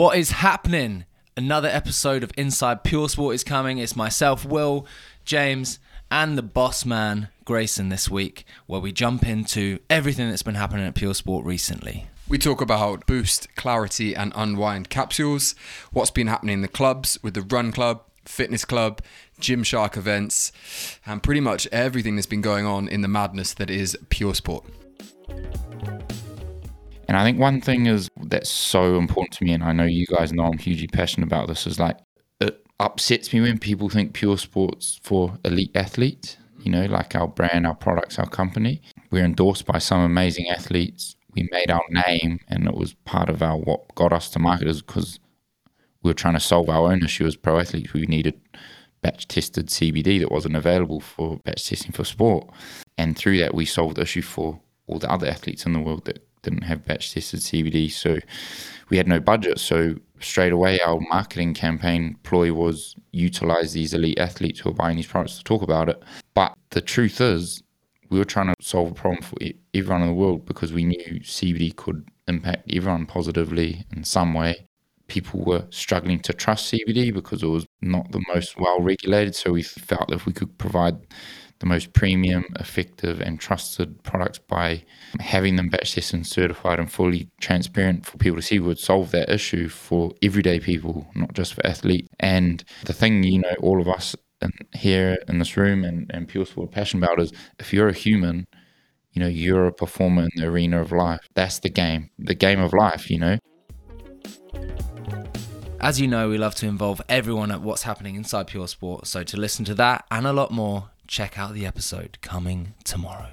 What is happening? Another episode of Inside Puresport is coming. It's myself, Will, James, and the boss man, Grayson, this week, where we jump into everything that's been happening at Puresport recently. We talk about Boost, Clarity, and Unwind capsules, what's been happening in the clubs with the Run Club, Fitness Club, Gymshark events, and pretty much everything that's been going on in the madness that is Puresport. And I think one thing is that's so important to me, and I know you guys know I'm hugely passionate about this, is like it upsets me when people think Puresport's for elite athletes, you know, like our brand, our products, our company. We're endorsed by some amazing athletes. We made our name, and it was part of our what got us to market is because we were trying to solve our own issue as pro athletes. We needed batch-tested CBD that wasn't available for batch testing for sport. And through that, we solved the issue for all the other athletes in the world that didn't have batch tested CBD, so we had no budget. So straight away, our marketing campaign ploy was utilize these elite athletes who are buying these products to talk about it. But the truth is, we were trying to solve a problem for everyone in the world because we knew CBD could impact everyone positively in some way. People were struggling to trust CBD because it was not the most well regulated. So we felt that if we could provide the most premium, effective, and trusted products by having them batch tested and certified and fully transparent for people to see, would solve that issue for everyday people, not just for athletes. And the thing, you know, all of us here in this room and Puresport are passionate about is if you're a human, you know, you're a performer in the arena of life. That's the game of life, you know. As you know, we love to involve everyone at what's happening inside Puresport. So to listen to that and a lot more, check out the episode coming tomorrow.